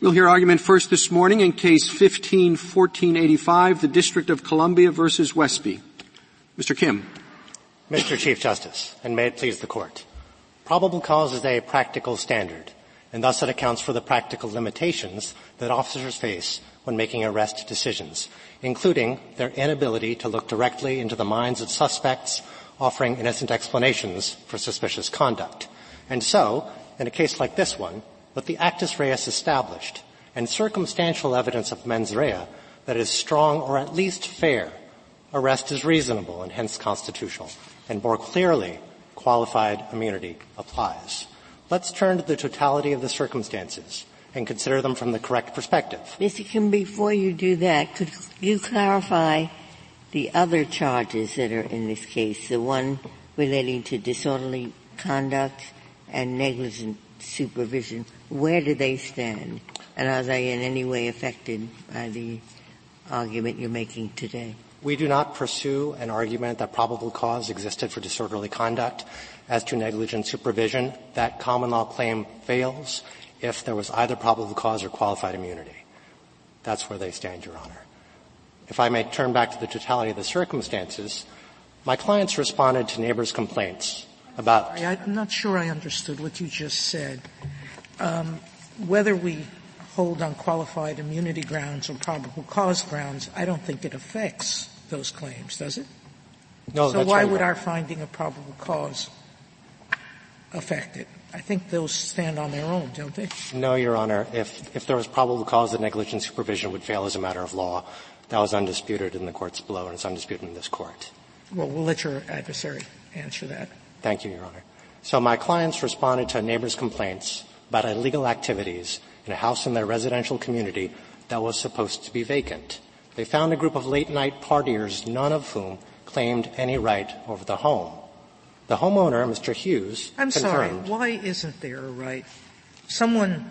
We'll hear argument first this morning in Case 15-1485, the District of Columbia v. Wesby. Mr. Kim. Mr. Chief Justice, and may it please the Court, probable cause is a practical standard, and thus it accounts for the practical limitations that officers face when making arrest decisions, including their inability to look directly into the minds of suspects offering innocent explanations for suspicious conduct. And so, in a case like this one, with the actus reus established and circumstantial evidence of mens rea that is strong or at least fair, arrest is reasonable and hence constitutional, and more clearly, qualified immunity applies. Let's turn to the totality of the circumstances and consider them from the correct perspective. Mr. Kim, before you do that, could you clarify the other charges that are in this case, the one relating to disorderly conduct and negligent supervision? Where do they stand, and are they in any way affected by the argument you're making today? We do not pursue an argument that probable cause existed for disorderly conduct. As to negligent supervision, that common law claim fails if there was either probable cause or qualified immunity. That's where they stand, Your Honor. If I may turn back to the totality of the circumstances, my clients responded to neighbors' complaints about... I'm not sure I understood what you just said. Whether we hold on qualified immunity grounds or probable cause grounds, I don't think it affects those claims, does it? No, so that's why would our finding of probable cause affect it? I think those stand on their own, don't they? No, Your Honor. If there was probable cause, the negligent supervision would fail as a matter of law. That was undisputed in the courts below, and it's undisputed in this court. Well, we'll let your adversary answer that. Thank you, Your Honor. So my clients responded to neighbors' complaints about illegal activities in a house in their residential community that was supposed to be vacant. They found a group of late-night partiers, none of whom claimed any right over the home. The homeowner, Mr. Hughes, confirmed. Why isn't there a right? Someone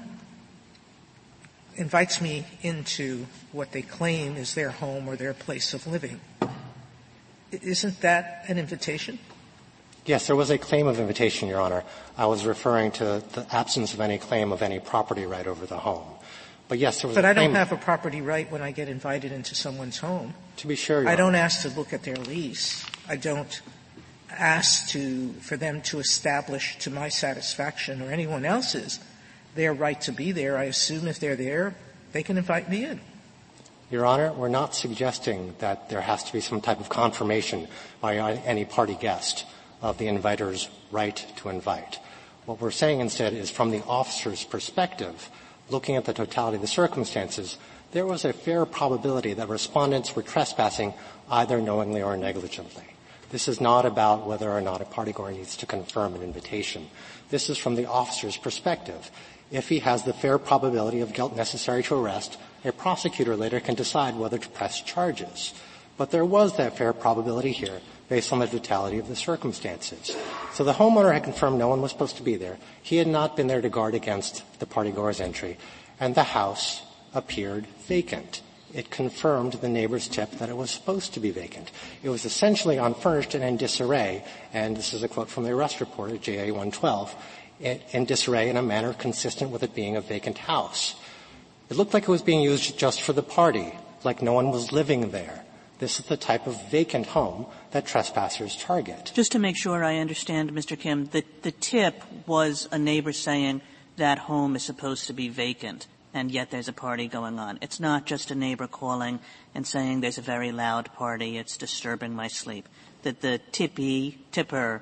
invites me into what they claim is their home or their place of living. Isn't that an invitation? Yes, there was a claim of invitation, Your Honor. I was referring to the absence of any claim of any property right over the home. But yes, there was a claim. But I don't have a property right when I get invited into someone's home. To be sure, Your Honor. I don't ask to look at their lease. I don't ask for them to establish to my satisfaction or anyone else's their right to be there. I assume if they're there, they can invite me in. Your Honor, we're not suggesting that there has to be some type of confirmation by any party guest of the inviter's right to invite. What we're saying instead is from the officer's perspective, looking at the totality of the circumstances, there was a fair probability that respondents were trespassing either knowingly or negligently. This is not about whether or not a partygoer needs to confirm an invitation. This is from the officer's perspective. If he has the fair probability of guilt necessary to arrest, a prosecutor later can decide whether to press charges. But there was that fair probability here, based on the totality of the circumstances. So the homeowner had confirmed no one was supposed to be there. He had not been there to guard against the partygoer's entry, and the house appeared vacant. It confirmed the neighbor's tip that it was supposed to be vacant. It was essentially unfurnished and in disarray, and this is a quote from the arrest report at JA 112, in disarray in a manner consistent with it being a vacant house. It looked like it was being used just for the party, like no one was living there. This is the type of vacant home that trespassers target. Just to make sure I understand, Mr. Kim, the tip was a neighbor saying that home is supposed to be vacant, and yet there's a party going on. It's not just a neighbor calling and saying there's a very loud party, it's disturbing my sleep. That the tipper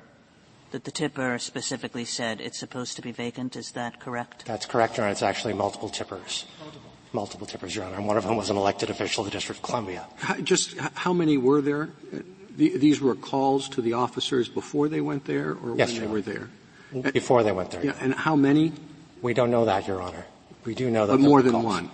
specifically said it's supposed to be vacant, is that correct? That's correct, Your Honor. It's actually multiple tippers. Multiple tippers, Your Honor, and one of them was an elected official of the District of Columbia. Just how many were there? These were calls to the officers before they went there or yes, when they were there? Before they went there. Yeah, and how many? We don't know that, Your Honor. We do know that there were calls. But more than one?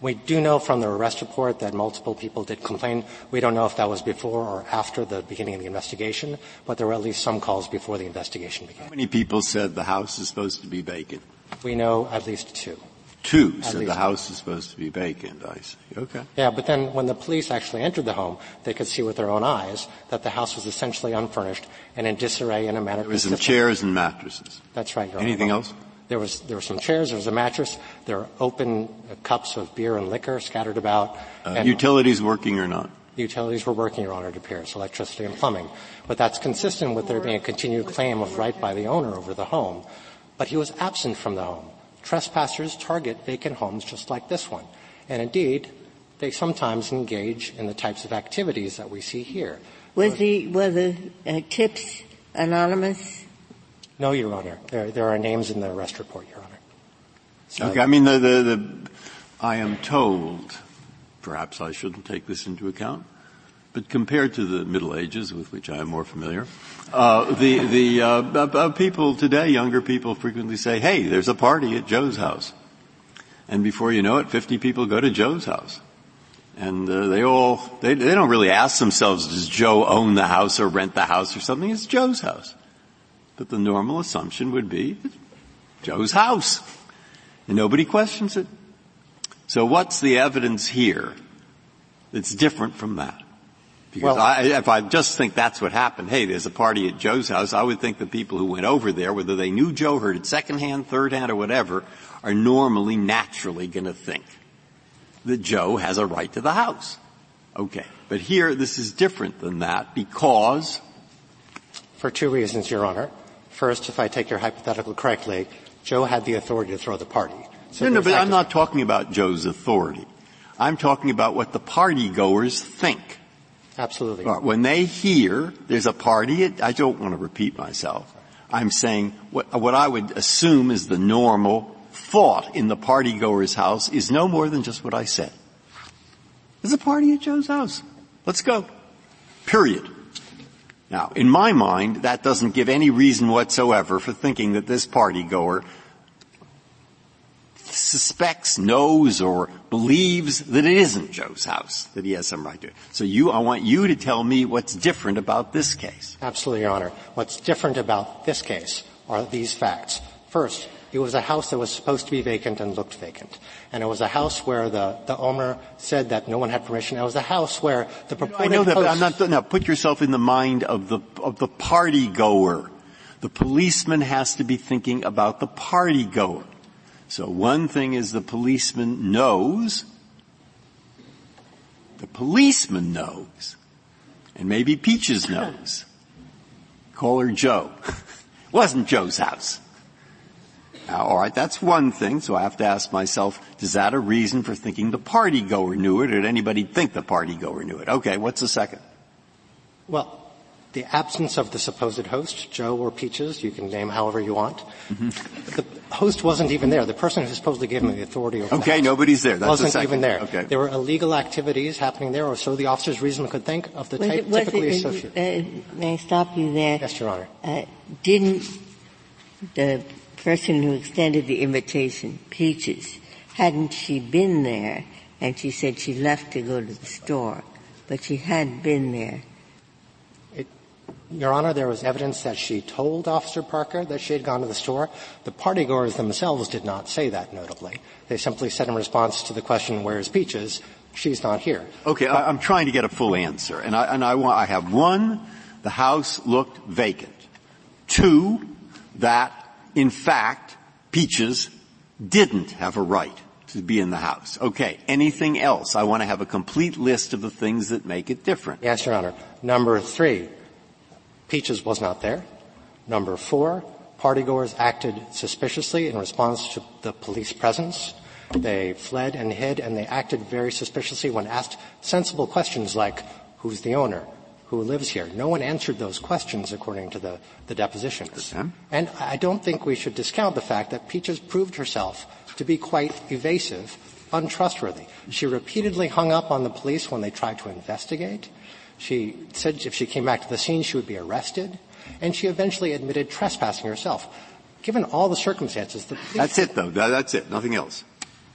We do know from the arrest report that multiple people did complain. We don't know if that was before or after the beginning of the investigation, but there were at least some calls before the investigation began. How many people said the house is supposed to be vacant? We know at least two. Two said the house is supposed to be vacant, I see. Okay. Yeah, but then when the police actually entered the home, they could see with their own eyes that the house was essentially unfurnished and in disarray in a manner. There were some chairs and mattresses. That's right, Your Honor. Anything else? There were some chairs, there was a mattress. There are open cups of beer and liquor scattered about. Utilities working or not? The utilities were working, Your Honor, it appears, electricity and plumbing. But that's consistent with there being a continued claim of right by the owner over the home. But he was absent from the home. Trespassers target vacant homes just like this one. And indeed, they sometimes engage in the types of activities that we see here. Were the tips anonymous? No, Your Honor. There are names in the arrest report, Your Honor. So okay. I am told, perhaps I shouldn't take this into account, but compared to the Middle Ages, with which I am more familiar, people today, younger people, frequently say, hey, there's a party at Joe's house. And before you know it, 50 people go to Joe's house. And they don't really ask themselves, does Joe own the house or rent the house or something? It's Joe's house. But the normal assumption would be, it's Joe's house. And nobody questions it. So what's the evidence here that's different from that? Because if I just think that's what happened, hey, there's a party at Joe's house, I would think the people who went over there, whether they knew Joe, heard it secondhand, thirdhand, or whatever, are normally, naturally going to think that Joe has a right to the house. Okay. But here, this is different than that because? For two reasons, Your Honor. First, if I take your hypothetical correctly, Joe had the authority to throw the party. So no, but I'm not talking about Joe's authority. I'm talking about what the party-goers think. Absolutely. When they hear there's a party, I don't want to repeat myself. I'm saying what I would assume is the normal thought in the party-goer's house is no more than just what I said. There's a party at Joe's house. Let's go. Period. Now, in my mind, that doesn't give any reason whatsoever for thinking that this party-goer suspects, knows, or believes that it isn't Joe's house, that he has some right to it. So I want you to tell me what's different about this case. Absolutely, Your Honor. What's different about this case are these facts. First, it was a house that was supposed to be vacant and looked vacant. And it was a house where the owner said that no one had permission. It was a house where the purported now put yourself in the mind of the party goer. The policeman has to be thinking about the party goer. So one thing is the policeman knows, and maybe Peaches knows. Call her Joe. Wasn't Joe's house. Now, all right, that's one thing, so I have to ask myself, is that a reason for thinking the party-goer knew it, or did anybody think the party-goer knew it? Okay, what's the second? Well, the absence of the supposed host, Joe or Peaches, you can name however you want. Mm-hmm. The host wasn't even there. The person who supposedly gave him the authority over the house nobody's there. That's wasn't the second. Even there. Okay. There were illegal activities happening there, or so the officer's reason could think of the type typically associated. May I stop you there? Yes, Your Honor. Didn't the person who extended the invitation, Peaches, hadn't she been there, and she said she left to go to the store, but she had been there? Your Honor, there was evidence that she told Officer Parker that she had gone to the store. The partygoers themselves did not say that, notably. They simply said in response to the question, where is Peaches, she's not here. Okay, but I'm trying to get a full answer, I have one, the house looked vacant. Two, that in fact, Peaches didn't have a right to be in the house. Okay, anything else? I want to have a complete list of the things that make it different. Yes, Your Honor. Number 3, Peaches was not there. Number 4, partygoers acted suspiciously in response to the police presence. They fled and hid, and they acted very suspiciously when asked sensible questions like, who's the owner? Who lives here? No one answered those questions according to the depositions. Okay. And I don't think we should discount the fact that Peaches proved herself to be quite evasive, untrustworthy. She repeatedly hung up on the police when they tried to investigate. She said if she came back to the scene, she would be arrested. And she eventually admitted trespassing herself. Given all the circumstances, the police... That's it, though. That's it. Nothing else.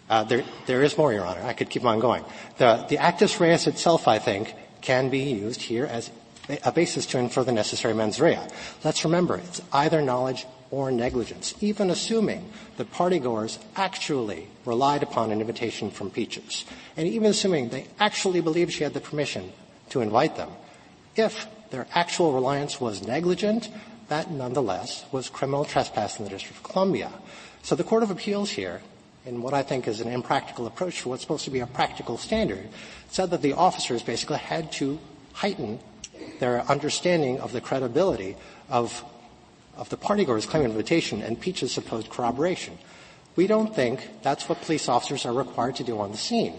There is more, Your Honor. I could keep on going. The actus reus itself, I think, can be used here as a basis to infer the necessary mens rea. Let's remember, it's either knowledge or negligence, even assuming the partygoers actually relied upon an invitation from Peaches, and even assuming they actually believed she had the permission to invite them. If their actual reliance was negligent, that nonetheless was criminal trespass in the District of Columbia. So the Court of Appeals here, in what I think is an impractical approach for what's supposed to be a practical standard, said that the officers basically had to heighten their understanding of the credibility of the partygoer's claim of invitation and Peaches' supposed corroboration. We don't think that's what police officers are required to do on the scene.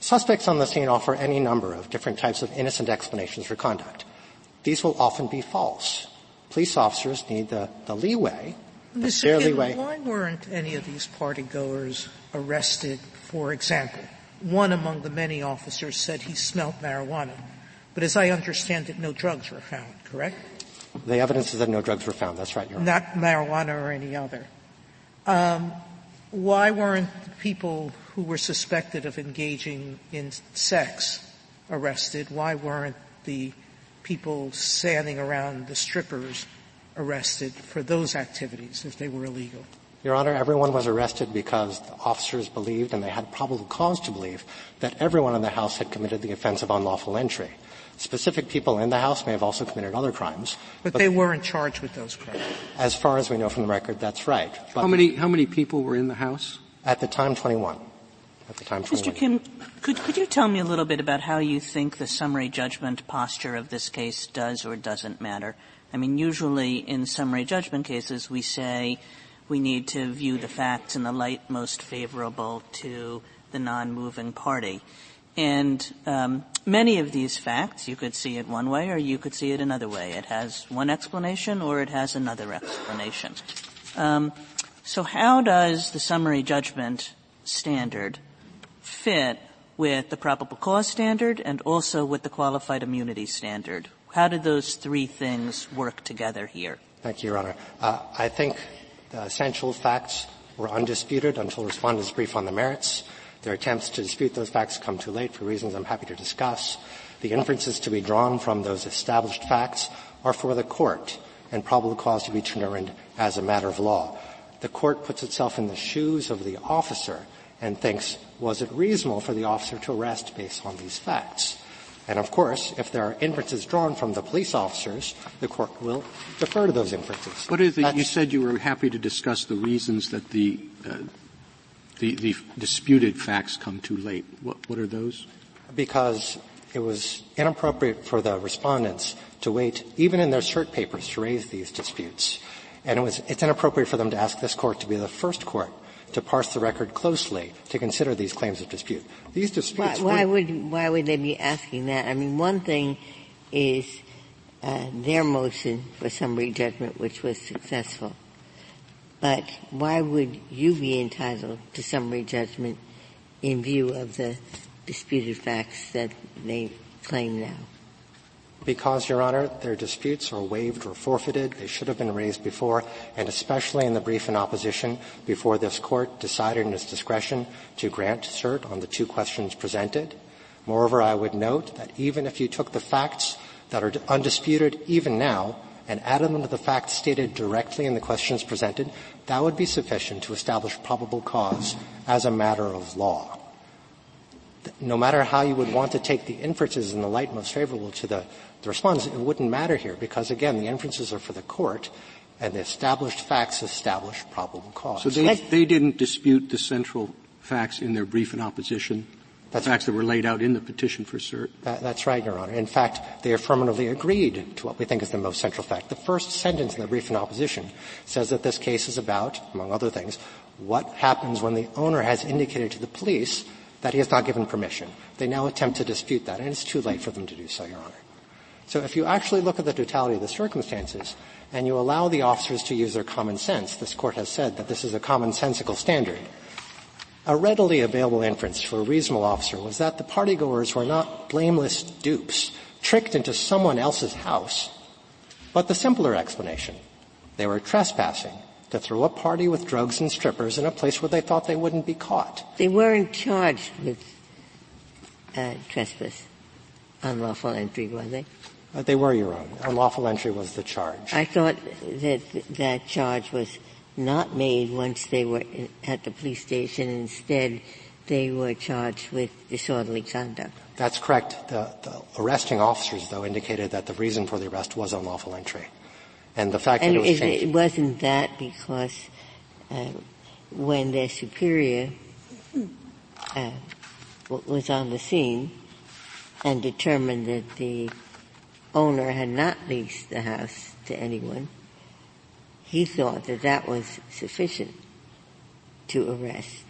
Suspects on the scene offer any number of different types of innocent explanations for conduct. These will often be false. Police officers need the leeway, the fair leeway. Why weren't any of these partygoers arrested, for example? One among the many officers said he smelled marijuana. But as I understand it, no drugs were found, correct? The evidence is that no drugs were found. That's right, Your Honor. Not marijuana or any other. Why weren't the people who were suspected of engaging in sex arrested? Why weren't the people standing around the strippers arrested for those activities if they were illegal? Your Honor, everyone was arrested because the officers believed, and they had probable cause to believe, that everyone in the house had committed the offense of unlawful entry. Specific people in the house may have also committed other crimes. But they weren't charged with those crimes. As far as we know from the record, that's right. But how many people were in the house? At the time, 21. Mr. Kim, could you tell me a little bit about how you think the summary judgment posture of this case does or doesn't matter? I mean, usually in summary judgment cases, we say we need to view the facts in the light most favorable to the non-moving party. And many of these facts, you could see it one way or you could see it another way. It has one explanation or it has another explanation. So how does the summary judgment standard fit with the probable cause standard and also with the qualified immunity standard? How did those three things work together here? Thank you, Your Honor. I think the essential facts were undisputed until Respondent's brief on the merits. Their attempts to dispute those facts come too late for reasons I'm happy to discuss. The inferences to be drawn from those established facts are for the court and probable cause to be determined as a matter of law. The court puts itself in the shoes of the officer and thinks, was it reasonable for the officer to arrest based on these facts? And, of course, if there are inferences drawn from the police officers, the court will defer to those inferences. What is it? You said you were happy to discuss the reasons that the disputed facts come too late. What are those? Because it was inappropriate for the respondents to wait, even in their cert papers, to raise these disputes. And it's inappropriate for them to ask this court to be the first court to parse the record closely to consider these claims of dispute. These disputes. Why would they be asking that? I mean, one thing is their motion for summary judgment, which was successful. But why would you be entitled to summary judgment in view of the disputed facts that they claim now? Because, Your Honor, their disputes are waived or forfeited. They should have been raised before, and especially in the brief in opposition, before this court decided in its discretion to grant cert on the two questions presented. Moreover, I would note that even if you took the facts that are undisputed even now, and added them to the facts stated directly in the questions presented, that would be sufficient to establish probable cause as a matter of law. No matter how you would want to take the inferences in the light most favorable to the response, it wouldn't matter here because, again, the inferences are for the court, and the established facts establish probable cause. So they didn't dispute the central facts in their brief in opposition? That's the facts that were laid out in the petition for cert. That's right, Your Honor. In fact, they affirmatively agreed to what we think is the most central fact. The first sentence in the brief in opposition says that this case is about, among other things, what happens when the owner has indicated to the police that he has not given permission. They now attempt to dispute that, and it's too late for them to do so, Your Honor. So if you actually look at the totality of the circumstances and you allow the officers to use their common sense, this Court has said that this is a commonsensical standard, a readily available inference for a reasonable officer was that the partygoers were not blameless dupes tricked into someone else's house, but the simpler explanation. They were trespassing to throw a party with drugs and strippers in a place where they thought they wouldn't be caught. They weren't charged with trespass, unlawful entry, were they? They were, Your Honor. Unlawful entry was the charge. I thought that that charge was not made once they were at the police station. Instead, they were charged with disorderly conduct. That's correct. The arresting officers, though, indicated that the reason for the arrest was unlawful entry. And the fact that it was changed. It wasn't that because when their superior was on the scene and determined that the owner had not leased the house to anyone, he thought that that was sufficient to arrest.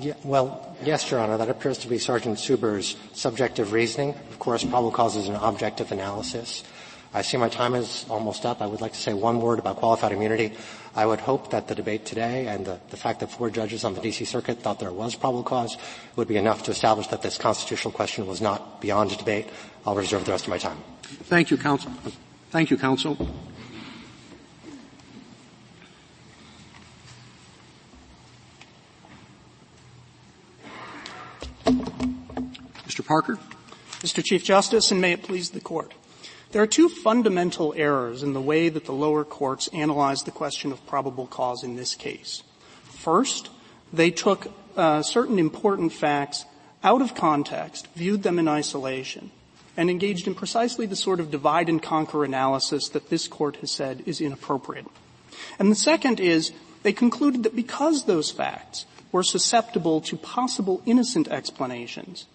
Yes, Your Honor, that appears to be Sergeant Suber's subjective reasoning. Of course, probable cause is an objective analysis. I see my time is almost up. I would like to say one word about qualified immunity. I would hope that the debate today and the fact that 4 judges on the D.C. Circuit thought there was probable cause would be enough to establish that this constitutional question was not beyond debate. I'll reserve the rest of my time. Thank you, counsel. Thank you, counsel. Mr. Parker. Mr. Chief Justice, and may it please the Court. There are 2 fundamental errors in the way that the lower courts analyzed the question of probable cause in this case. First, they took certain important facts out of context, viewed them in isolation, and engaged in precisely the sort of divide-and-conquer analysis that this Court has said is inappropriate. And the second is they concluded that because those facts were susceptible to possible innocent explanations,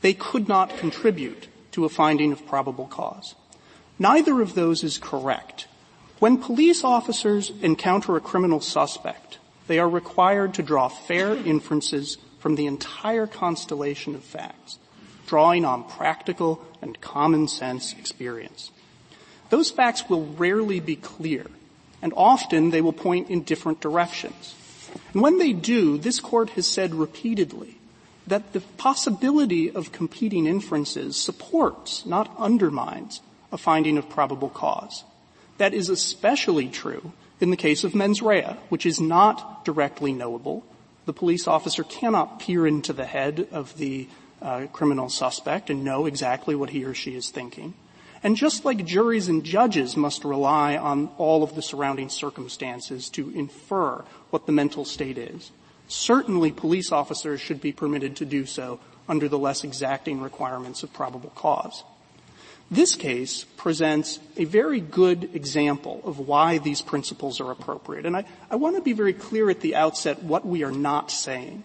they could not contribute to a finding of probable cause. Neither of those is correct. When police officers encounter a criminal suspect, they are required to draw fair inferences from the entire constellation of facts, drawing on practical and common sense experience. Those facts will rarely be clear, and often they will point in different directions. And when they do, this Court has said repeatedly that the possibility of competing inferences supports, not undermines, a finding of probable cause. That is especially true in the case of mens rea, which is not directly knowable. The police officer cannot peer into the head of the criminal suspect and know exactly what he or she is thinking. And just like juries and judges must rely on all of the surrounding circumstances to infer what the mental state is, certainly police officers should be permitted to do so under the less exacting requirements of probable cause. This case presents a very good example of why these principles are appropriate. And I want to be very clear at the outset what we are not saying.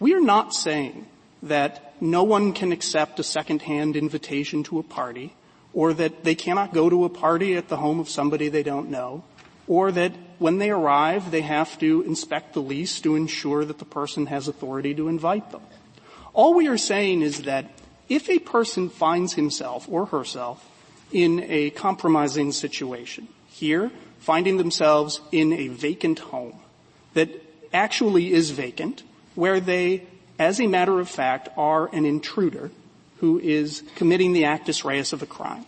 We are not saying that no one can accept a second-hand invitation to a party, or that they cannot go to a party at the home of somebody they don't know, or that when they arrive they have to inspect the lease to ensure that the person has authority to invite them. All we are saying is that if a person finds himself or herself in a compromising situation, here finding themselves in a vacant home that actually is vacant, where they, as a matter of fact, are an intruder who is committing the actus reus of a crime,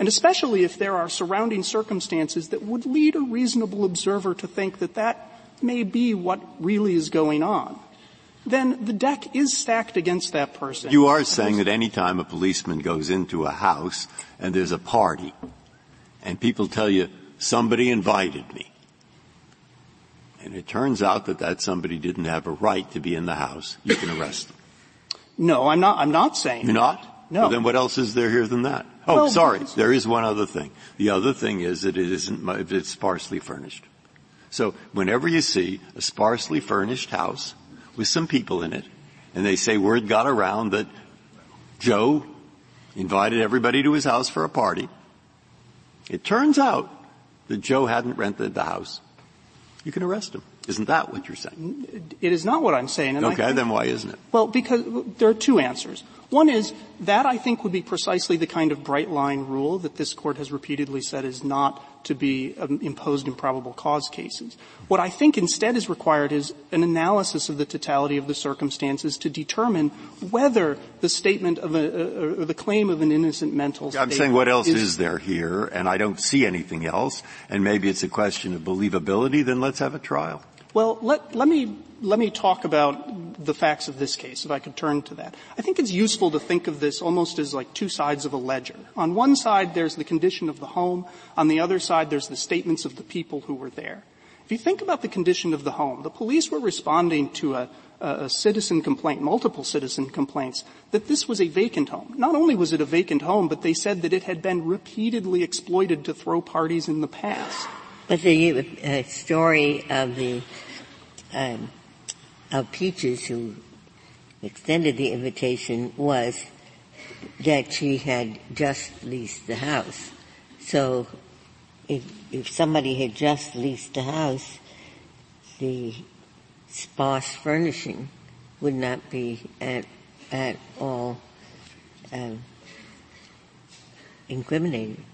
and especially if there are surrounding circumstances that would lead a reasonable observer to think that that may be what really is going on, then the deck is stacked against that person. You are saying that any time a policeman goes into a house and there's a party and people tell you, somebody invited me, and it turns out that that somebody didn't have a right to be in the house, you can arrest them. No, I'm not saying that. You're not? No. Well, then what else is there here than that? Oh, well, sorry. There is one other thing. The other thing is that it isn't, it's sparsely furnished. So whenever you see a sparsely furnished house with some people in it, and they say word got around that Joe invited everybody to his house for a party, it turns out that Joe hadn't rented the house, you can arrest him. Isn't that what you're saying? It is not what I'm saying. And okay, then why isn't it? Well, because there are 2 answers. One is that I think would be precisely the kind of bright-line rule that this Court has repeatedly said is not to be imposed in probable cause cases. What I think instead is required is an analysis of the totality of the circumstances to determine whether the statement of or the claim of an innocent mental state. I'm saying what else is there here, and I don't see anything else, and maybe it's a question of believability, then let's have a trial. Well, let me talk about the facts of this case, if I could turn to that. I think it's useful to think of this almost as like 2 sides of a ledger. On one side, there's the condition of the home. On the other side, there's the statements of the people who were there. If you think about the condition of the home, the police were responding to a citizen complaint, multiple citizen complaints, that this was a vacant home. Not only was it a vacant home, but they said that it had been repeatedly exploited to throw parties in the past. But the story of the of Peaches, who extended the invitation, was that she had just leased the house. So if somebody had just leased the house, the sparse furnishing would not be at all incriminating.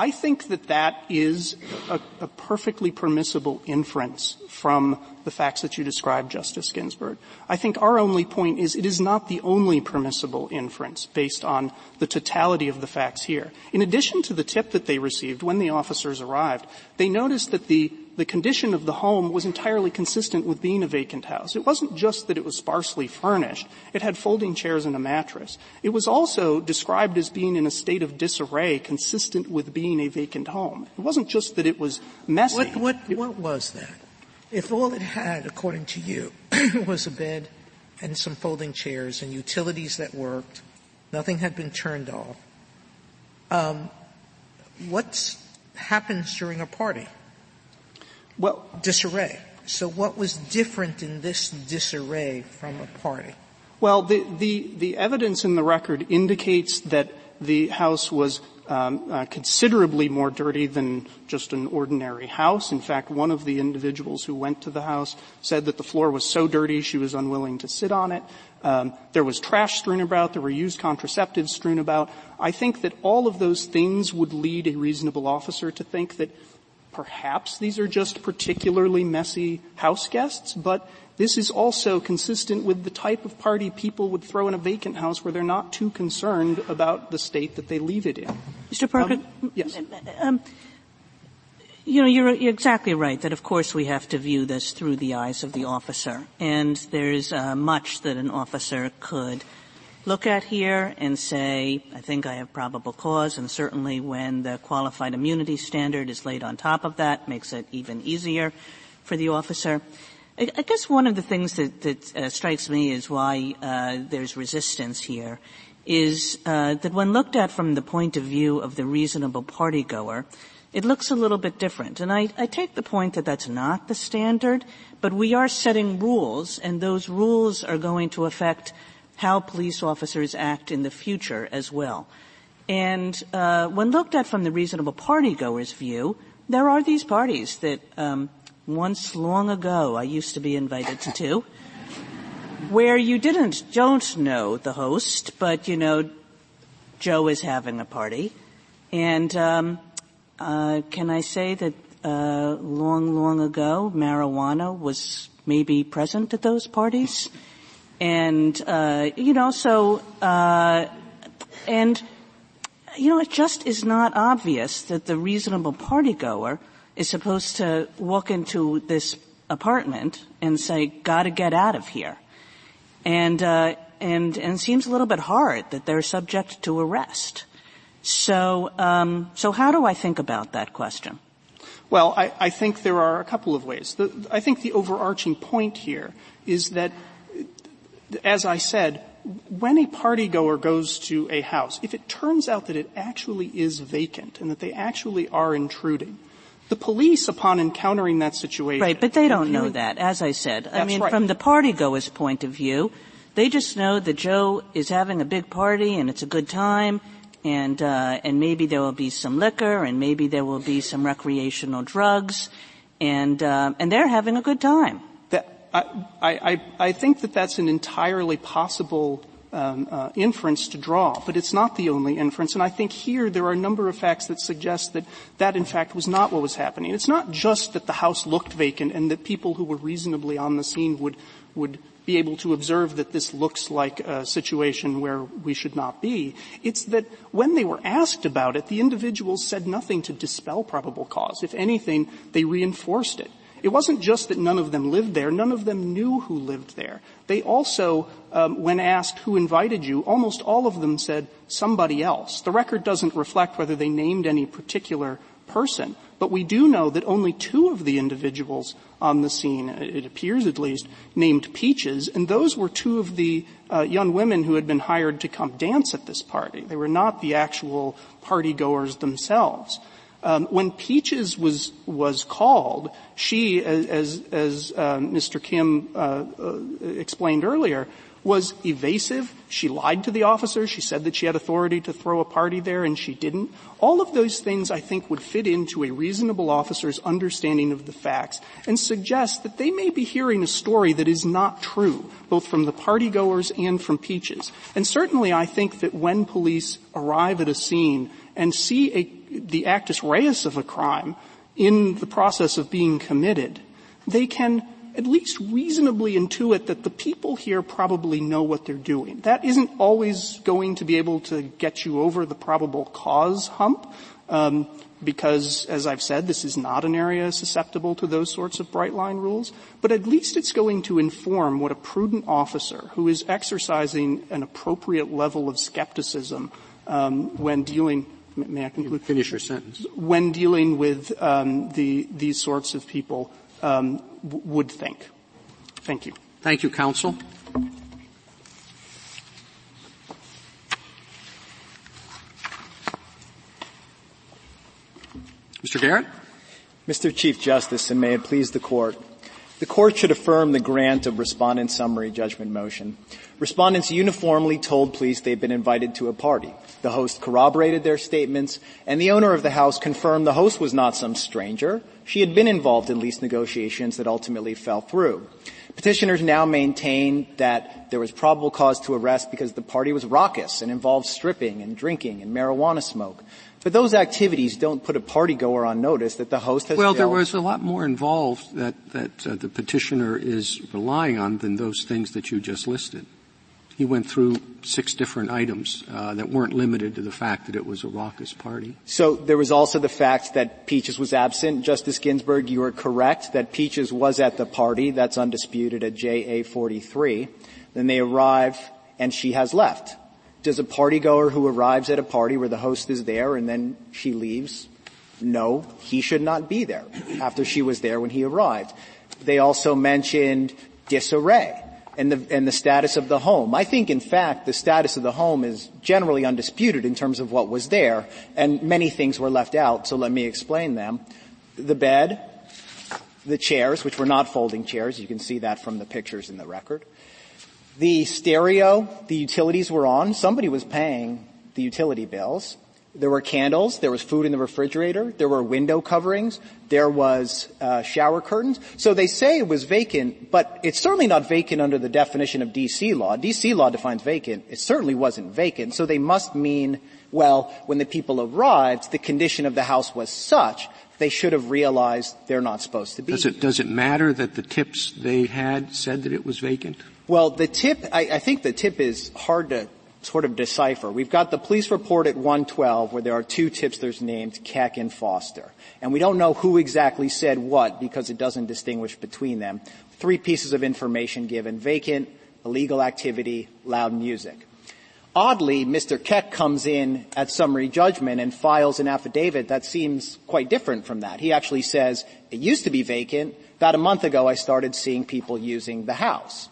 I think that is a perfectly permissible inference from the facts that you described, Justice Ginsburg. I think our only point is it is not the only permissible inference based on the totality of the facts here. In addition to the tip that they received when the officers arrived, they noticed that the condition of the home was entirely consistent with being a vacant house. It wasn't just that it was sparsely furnished. It had folding chairs and a mattress. It was also described as being in a state of disarray consistent with being a vacant home. It wasn't just that it was messy. What was that? If all it had, according to you, was a bed and some folding chairs and utilities that worked, nothing had been turned off, what happens during a party? Well, disarray. So what was different in this disarray from a party? Well, the evidence in the record indicates that the house was considerably more dirty than just an ordinary house. In fact, one of the individuals who went to the house said that the floor was so dirty she was unwilling to sit on it. There was trash strewn about. There were used contraceptives strewn about. I think that all of those things would lead a reasonable officer to think that perhaps these are just particularly messy house guests, but this is also consistent with the type of party people would throw in a vacant house where they're not too concerned about the state that they leave it in. Mr. Parker, yes. You're exactly right that, of course, we have to view this through the eyes of the officer, and there's much that an officer could look at here and say, I think I have probable cause, and certainly when the qualified immunity standard is laid on top of that, makes it even easier for the officer. I guess one of the things that strikes me is why there's resistance here is that when looked at from the point of view of the reasonable partygoer, it looks a little bit different. And I take the point that that's not the standard, but we are setting rules, and those rules are going to affect how police officers act in the future as well. And when looked at from the reasonable partygoer's view, there are these parties that once long ago I used to be invited to, where you don't know the host, but you know Joe is having a party. And can I say that long ago marijuana was maybe present at those parties? And, it just is not obvious that the reasonable partygoer is supposed to walk into this apartment and say, gotta get out of here. And it seems a little bit hard that they're subject to arrest. So how do I think about that question? Well, I think there are a couple of ways. I think the overarching point here is that, as I said, when a partygoer goes to a house, if it turns out that it actually is vacant and that they actually are intruding, the police, upon encountering that situation... Right, but they don't know that, as I said. That's right. From the partygoer's point of view, they just know that Joe is having a big party and it's a good time, and maybe there will be some liquor and maybe there will be some recreational drugs, and they're having a good time. I think that's an entirely possible inference to draw, but it's not the only inference. And I think here there are a number of facts that suggest that in fact was not what was happening. It's not just that the house looked vacant and that people who were reasonably on the scene would be able to observe that this looks like a situation where we should not be. It's that when they were asked about it, the individuals said nothing to dispel probable cause. If anything, they reinforced it. It wasn't just that none of them lived there. None of them knew who lived there. They also, when asked who invited you, almost all of them said somebody else. The record doesn't reflect whether they named any particular person, but we do know that only two of the individuals on the scene, it appears at least, named Peaches, and those were two of the young women who had been hired to come dance at this party. They were not the actual partygoers themselves. When Peaches was called, she, as Mr. Kim explained earlier, was evasive. She lied to the officer. She said that she had authority to throw a party there, and she didn't. All of those things, I think, would fit into a reasonable officer's understanding of the facts and suggest that they may be hearing a story that is not true, both from the partygoers and from Peaches. And certainly I think that when police arrive at a scene and see the actus reus of a crime in the process of being committed, they can at least reasonably intuit that the people here probably know what they're doing. That isn't always going to be able to get you over the probable cause hump, because, as I've said, this is not an area susceptible to those sorts of bright-line rules. But at least it's going to inform what a prudent officer who is exercising an appropriate level of skepticism when dealing – may I conclude? Finish your sentence. When dealing with these sorts of people – would think. Thank you. Thank you, counsel. Mr. Garrett? Mr. Chief Justice, and may it please the Court, the Court should affirm the grant of Respondent's summary judgment motion. Respondents uniformly told police they'd been invited to a party. The host corroborated their statements, and the owner of the house confirmed the host was not some stranger. She had been involved in lease negotiations that ultimately fell through. Petitioners now maintain that there was probable cause to arrest because the party was raucous and involved stripping and drinking and marijuana smoke. But those activities don't put a partygoer on notice that the host has. Well, there was a lot more involved that the petitioner is relying on than those things that you just listed. He went through 6 different items that weren't limited to the fact that it was a raucous party. So there was also the fact that Peaches was absent. Justice Ginsburg, you are correct that Peaches was at the party. That's undisputed at JA 43. Then they arrive, and she has left. Does a partygoer who arrives at a party where the host is there and then she leaves? No, he should not be there after she was there when he arrived. They also mentioned disarray and the status of the home. I think, in fact, the status of the home is generally undisputed in terms of what was there, and many things were left out, so let me explain them. The bed, the chairs, which were not folding chairs. You can see that from the pictures in the record. The stereo, the utilities were on. Somebody was paying the utility bills. There were candles. There was food in the refrigerator. There were window coverings. There was shower curtains. So they say it was vacant, but it's certainly not vacant under the definition of D.C. law. D.C. law defines vacant. It certainly wasn't vacant. So they must mean, well, when the people arrived, the condition of the house was such they should have realized they're not supposed to be. Does it matter that the tips they had said that it was vacant? Well, the tip, I think the tip is hard to sort of decipher. We've got the police report at 112 where there are 2 tipsters named Keck and Foster. And we don't know who exactly said what because it doesn't distinguish between them. 3 pieces of information given: vacant, illegal activity, loud music. Oddly, Mr. Keck comes in at summary judgment and files an affidavit that seems quite different from that. He actually says, it used to be vacant. About a month ago, I started seeing people using the house.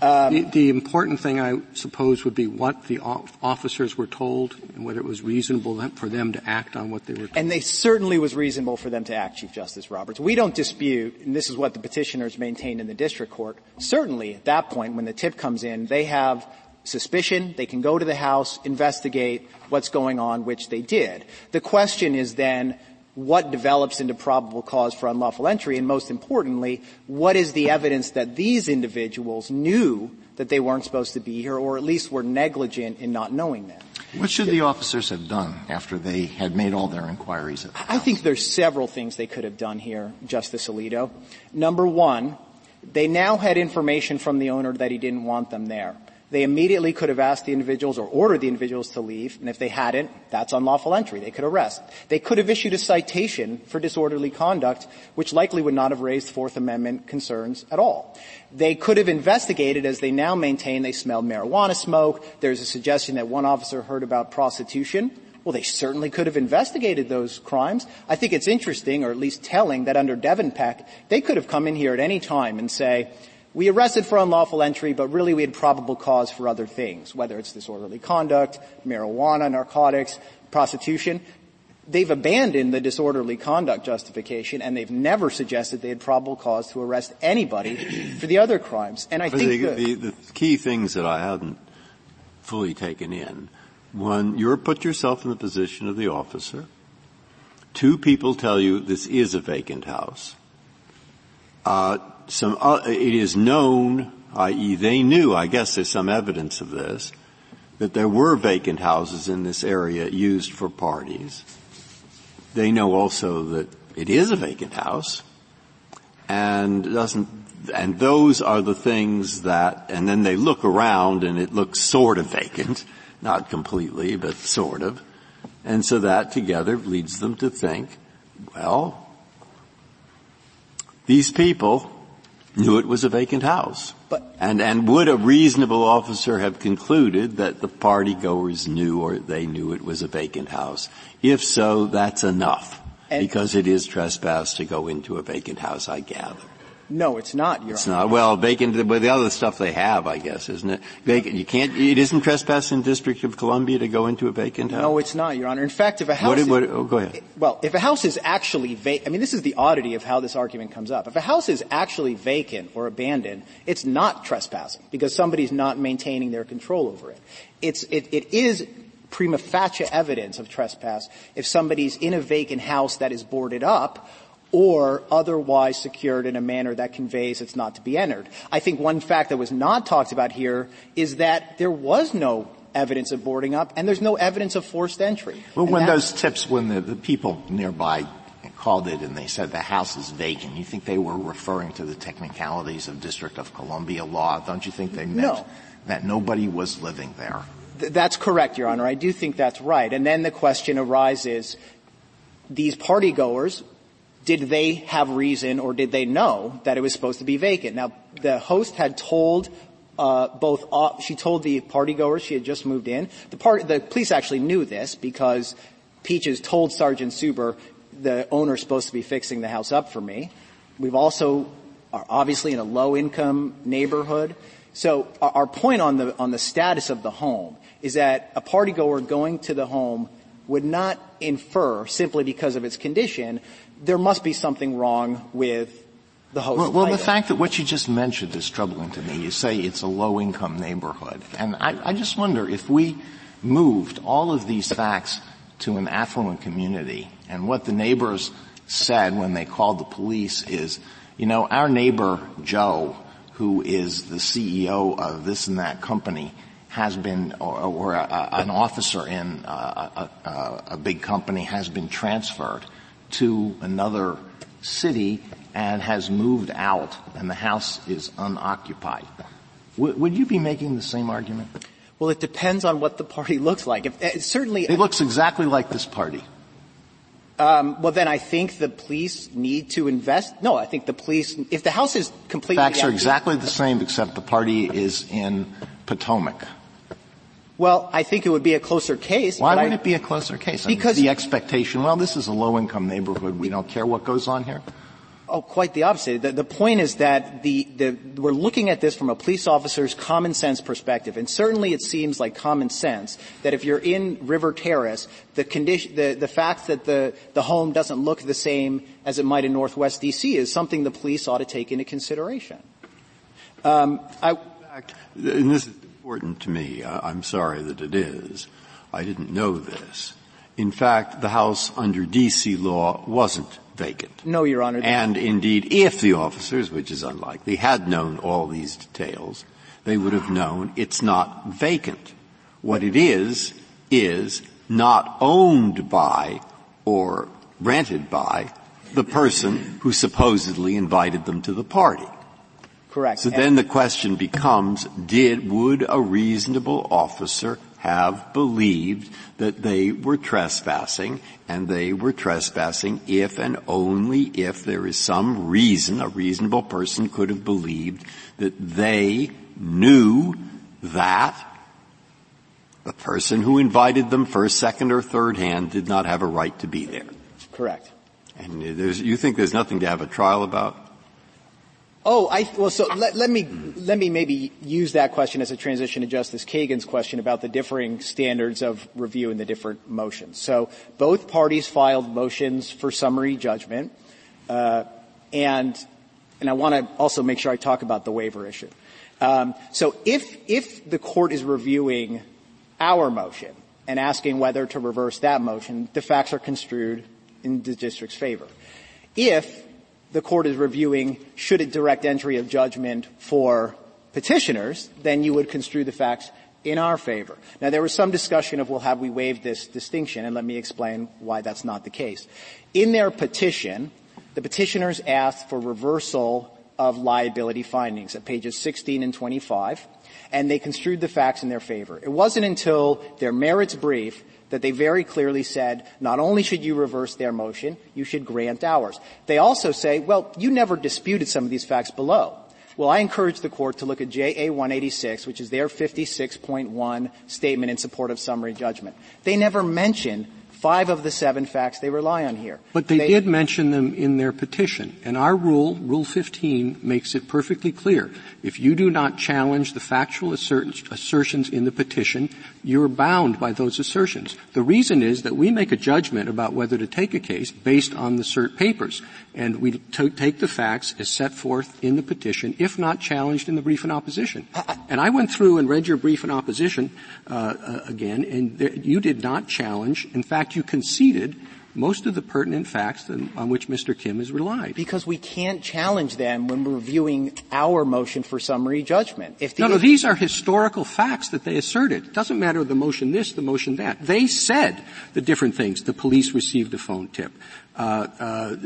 The important thing, I suppose, would be what the officers were told and whether it was reasonable for them to act on what they were told. And they certainly was reasonable for them to act, Chief Justice Roberts. We don't dispute, and this is what the petitioners maintained in the district court, certainly at that point when the tip comes in, they have suspicion, they can go to the house, investigate what's going on, which they did. The question is then, what develops into probable cause for unlawful entry, and most importantly, what is the evidence that these individuals knew that they weren't supposed to be here, or at least were negligent in not knowing that? What should the officers have done after they had made all their inquiries? I think there's several things they could have done here, Justice Alito. Number one, they now had information from the owner that he didn't want them there. They immediately could have asked the individuals or ordered the individuals to leave, and if they hadn't, that's unlawful entry. They could arrest. They could have issued a citation for disorderly conduct, which likely would not have raised Fourth Amendment concerns at all. They could have investigated, as they now maintain they smelled marijuana smoke. There's a suggestion that one officer heard about prostitution. Well, they certainly could have investigated those crimes. I think it's interesting, or at least telling, that under Devenpeck, they could have come in here at any time and say, we arrested for unlawful entry, but really we had probable cause for other things, whether it's disorderly conduct, marijuana, narcotics, prostitution. they've abandoned the disorderly conduct justification, and they've never suggested they had probable cause to arrest anybody for the other crimes. And I think the key things that I hadn't fully taken in: one, you're put yourself in the position of the officer. Two, people tell you this is a vacant house. It is known, i.e., they knew, I guess there's some evidence of this, that there were vacant houses in this area used for parties. They know also that it is a vacant house, and those are the things that, and then they look around and it looks sort of vacant, not completely, but sort of. And so that together leads them to think, well, these people knew it was a vacant house. But and would a reasonable officer have concluded that the partygoers knew, or they knew, it was a vacant house? If so, that's enough, because it is trespass to go into a vacant house, I gather. No, it's not, Your Honor. It's not. Well, vacant, with the other stuff they have, I guess, isn't it? Vacant, you can't, it isn't trespass in District of Columbia to go into a vacant house? No, it's not, Your Honor. In fact, if a house go ahead. Well, if a house is actually vacant, I mean, this is the oddity of how this argument comes up. If a house is actually vacant or abandoned, it's not trespassing, because somebody's not maintaining their control over it. It is prima facie evidence of trespass if somebody's in a vacant house that is boarded up, or otherwise secured in a manner that conveys it's not to be entered. I think one fact that was not talked about here is that there was no evidence of boarding up, and there's no evidence of forced entry. Well, when those tips, when the people nearby called it and they said the house is vacant, you think they were referring to the technicalities of District of Columbia law? Don't you think they meant that nobody was living there? That's correct, Your Honor. I do think that's right. And then the question arises, these partygoers, did they have reason, or did they know that it was supposed to be vacant? Now, the host had told she told the partygoers she had just moved in. The police actually knew this because Peaches told Sergeant Suber, the owner's supposed to be fixing the house up for me. We've also are obviously in a low-income neighborhood. So our point on the status of the home is that a partygoer going to the home would not infer, simply because of its condition, there must be something wrong with the host. Well, the fact that what you just mentioned is troubling to me. You say it's a low-income neighborhood. And I just wonder, if we moved all of these facts to an affluent community, and what the neighbors said when they called the police is, you know, our neighbor Joe, who is the CEO of this and that company, has been, or an officer in a big company has been transferred to another city and has moved out, and the house is unoccupied. Would you be making the same argument? Well, it depends on what the party looks like. It looks exactly like this party. Well, then I think the police need to invest. No, I think the police, if the house is completely empty. Facts are exactly the same, except the party is in Potomac. Well, I think it would be a closer case. Why would it be a closer case? Because the expectation, well, this is a low-income neighborhood, we don't care what goes on here. Oh, quite the opposite. The point is that we're looking at this from a police officer's common sense perspective, and certainly it seems like common sense that if you're in River Terrace, the fact that the home doesn't look the same as it might in Northwest D.C. is something the police ought to take into consideration. And this is important to me. I'm sorry that it is. I didn't know this. In fact, the house under D.C. law wasn't vacant. No, Your Honor. And indeed, if the officers, which is unlikely, had known all these details, they would have known it's not vacant. What it is not owned by or rented by the person who supposedly invited them to the party. Correct. So then the question becomes, would a reasonable officer have believed that they were trespassing, and they were trespassing if and only if there is some reason a reasonable person could have believed that they knew that the person who invited them first, second, or third hand did not have a right to be there? Correct. And you think there's nothing to have a trial about? Oh, let me maybe use that question as a transition to Justice Kagan's question about the differing standards of review in the different motions. So both parties filed motions for summary judgment, and I want to also make sure I talk about the waiver issue. So if the court is reviewing our motion and asking whether to reverse that motion, the facts are construed in the district's favor. If the court is reviewing should it direct entry of judgment for petitioners, then you would construe the facts in our favor. Now, there was some discussion of, well, have we waived this distinction? And let me explain why that's not the case. In their petition, the petitioners asked for reversal of liability findings at pages 16 and 25, and they construed the facts in their favor. It wasn't until their merits brief that they very clearly said, not only should you reverse their motion, you should grant ours. They also say, well, you never disputed some of these facts below. Well, I encourage the court to look at JA 186, which is their 56.1 statement in support of summary judgment. They never mention 5 of the 7 facts they rely on here. But they did mention them in their petition. And our rule, Rule 15, makes it perfectly clear. If you do not challenge the factual assertions in the petition, you're bound by those assertions. The reason is that we make a judgment about whether to take a case based on the cert papers. And we take the facts as set forth in the petition, if not challenged in the brief in opposition. And I went through and read your brief in opposition again, and you did not challenge. In fact, you conceded most of the pertinent facts on which Mr. Kim has relied. Because we can't challenge them when we're reviewing our motion for summary judgment. No, these are historical facts that they asserted. It doesn't matter the motion this, the motion that. They said the different things. The police received a phone tip.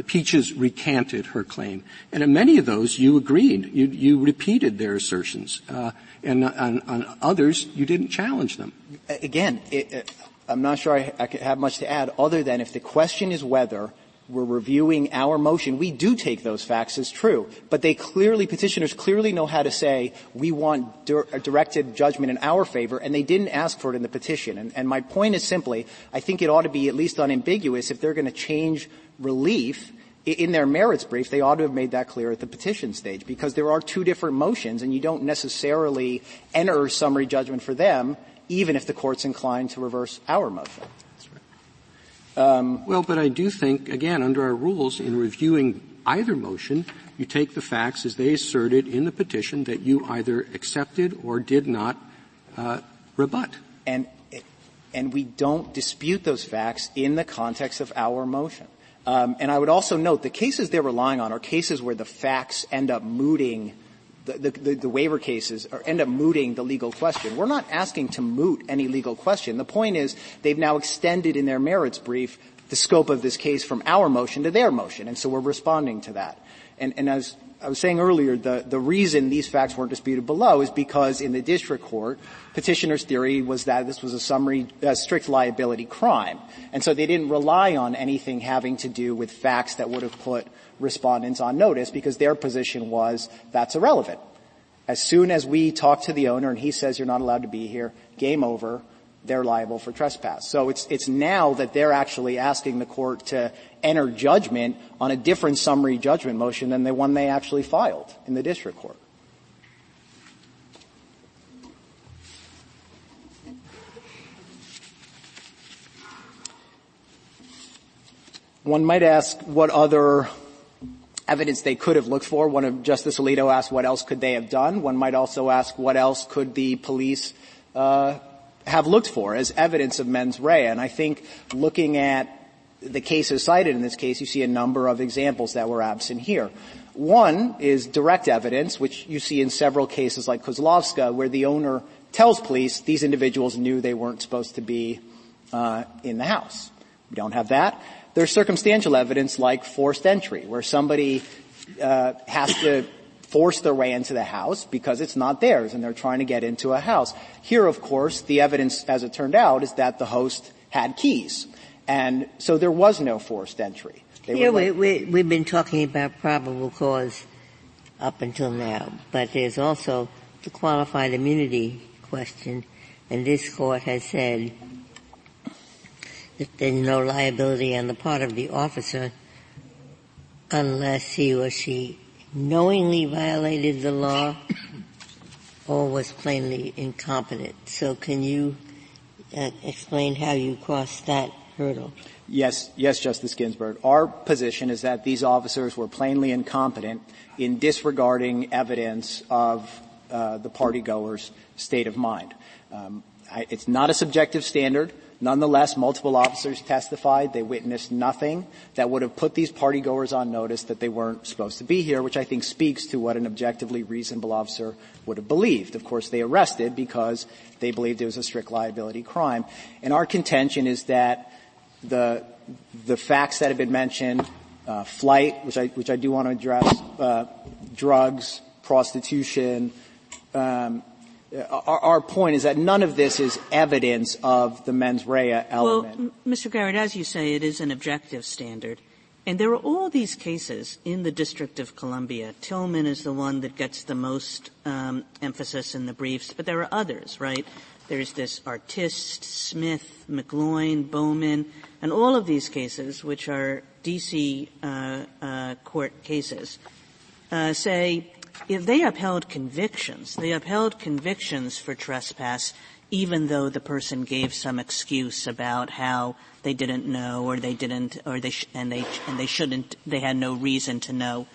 Peaches recanted her claim. And in many of those, you agreed. You repeated their assertions. And on others, you didn't challenge them. Again, I'm not sure I could have much to add other than if the question is whether we're reviewing our motion, we do take those facts as true. But petitioners clearly know how to say we want directed judgment in our favor, and they didn't ask for it in the petition. And my point is simply, I think it ought to be at least unambiguous. If they're going to change relief in their merits brief, they ought to have made that clear at the petition stage, because there are two different motions, and you don't necessarily enter summary judgment for them even if the court's inclined to reverse our motion. That's right. But I do think, again, under our rules, in reviewing either motion, you take the facts as they asserted in the petition that you either accepted or did not rebut. And we don't dispute those facts in the context of our motion. And I would also note the cases they're relying on are cases where the facts end up mooting the waiver cases or end up mooting the legal question. We're not asking to moot any legal question. The point is they've now extended in their merits brief the scope of this case from our motion to their motion, and so we're responding to that. And as I was saying earlier, the reason these facts weren't disputed below is because in the district court, petitioner's theory was that this was a strict liability crime. And so they didn't rely on anything having to do with facts that would have put respondents on notice, because their position was that's irrelevant. As soon as we talk to the owner and he says you're not allowed to be here, game over, they're liable for trespass. So it's now that they're actually asking the court to enter judgment on a different summary judgment motion than the one they actually filed in the district court. One might ask what other evidence they could have looked for. One of Justice Alito asked what else could they have done. One might also ask what else could the police have looked for as evidence of mens rea. And I think looking at the cases cited in this case, you see a number of examples that were absent here. One is direct evidence, which you see in several cases like Kozlowska, where the owner tells police these individuals knew they weren't supposed to be in the house. We don't have that. There's circumstantial evidence like forced entry, where somebody has to force their way into the house because it's not theirs and they're trying to get into a house. Here, of course, the evidence, as it turned out, is that the host had keys. And so there was no forced entry. We've been talking about probable cause up until now, but there's also the qualified immunity question, and this Court has said that there's no liability on the part of the officer unless he or she knowingly violated the law or was plainly incompetent. So can you explain how you crossed that hurdle? Yes, Justice Ginsburg. Our position is that these officers were plainly incompetent in disregarding evidence of the party-goer's state of mind. It's not a subjective standard. Nonetheless, multiple officers testified they witnessed nothing that would have put these party-goers on notice that they weren't supposed to be here, which I think speaks to what an objectively reasonable officer would have believed. Of course, they arrested because they believed it was a strict liability crime. And our contention is that the facts that have been mentioned, flight, which I do want to address, drugs, prostitution, our point is that none of this is evidence of the mens rea element. Well, Mr. Garrett, as you say, it is an objective standard. And there are all these cases in the District of Columbia. Tillman is the one that gets the most emphasis in the briefs, but there are others, right? There's this Artis, Smith, McLoin, Bowman, and all of these cases, which are D.C. Court cases, say if they upheld convictions. They upheld convictions for trespass, even though the person gave some excuse about how they didn't know, or they didn't, or they shouldn't. They had no reason to know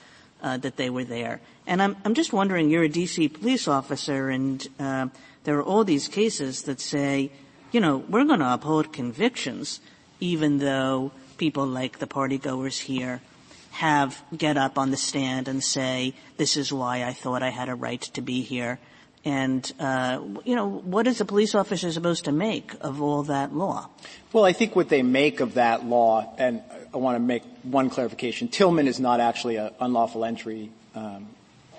that they were there. And I'm just wondering. You're a D.C. police officer, and there are all these cases that say, you know, we're going to uphold convictions, even though people like the partygoers here get up on the stand and say, this is why I thought I had a right to be here. And, you know, what is a police officer supposed to make of all that law? Well, I think what they make of that law, and I want to make one clarification, Tillman is not actually an unlawful entry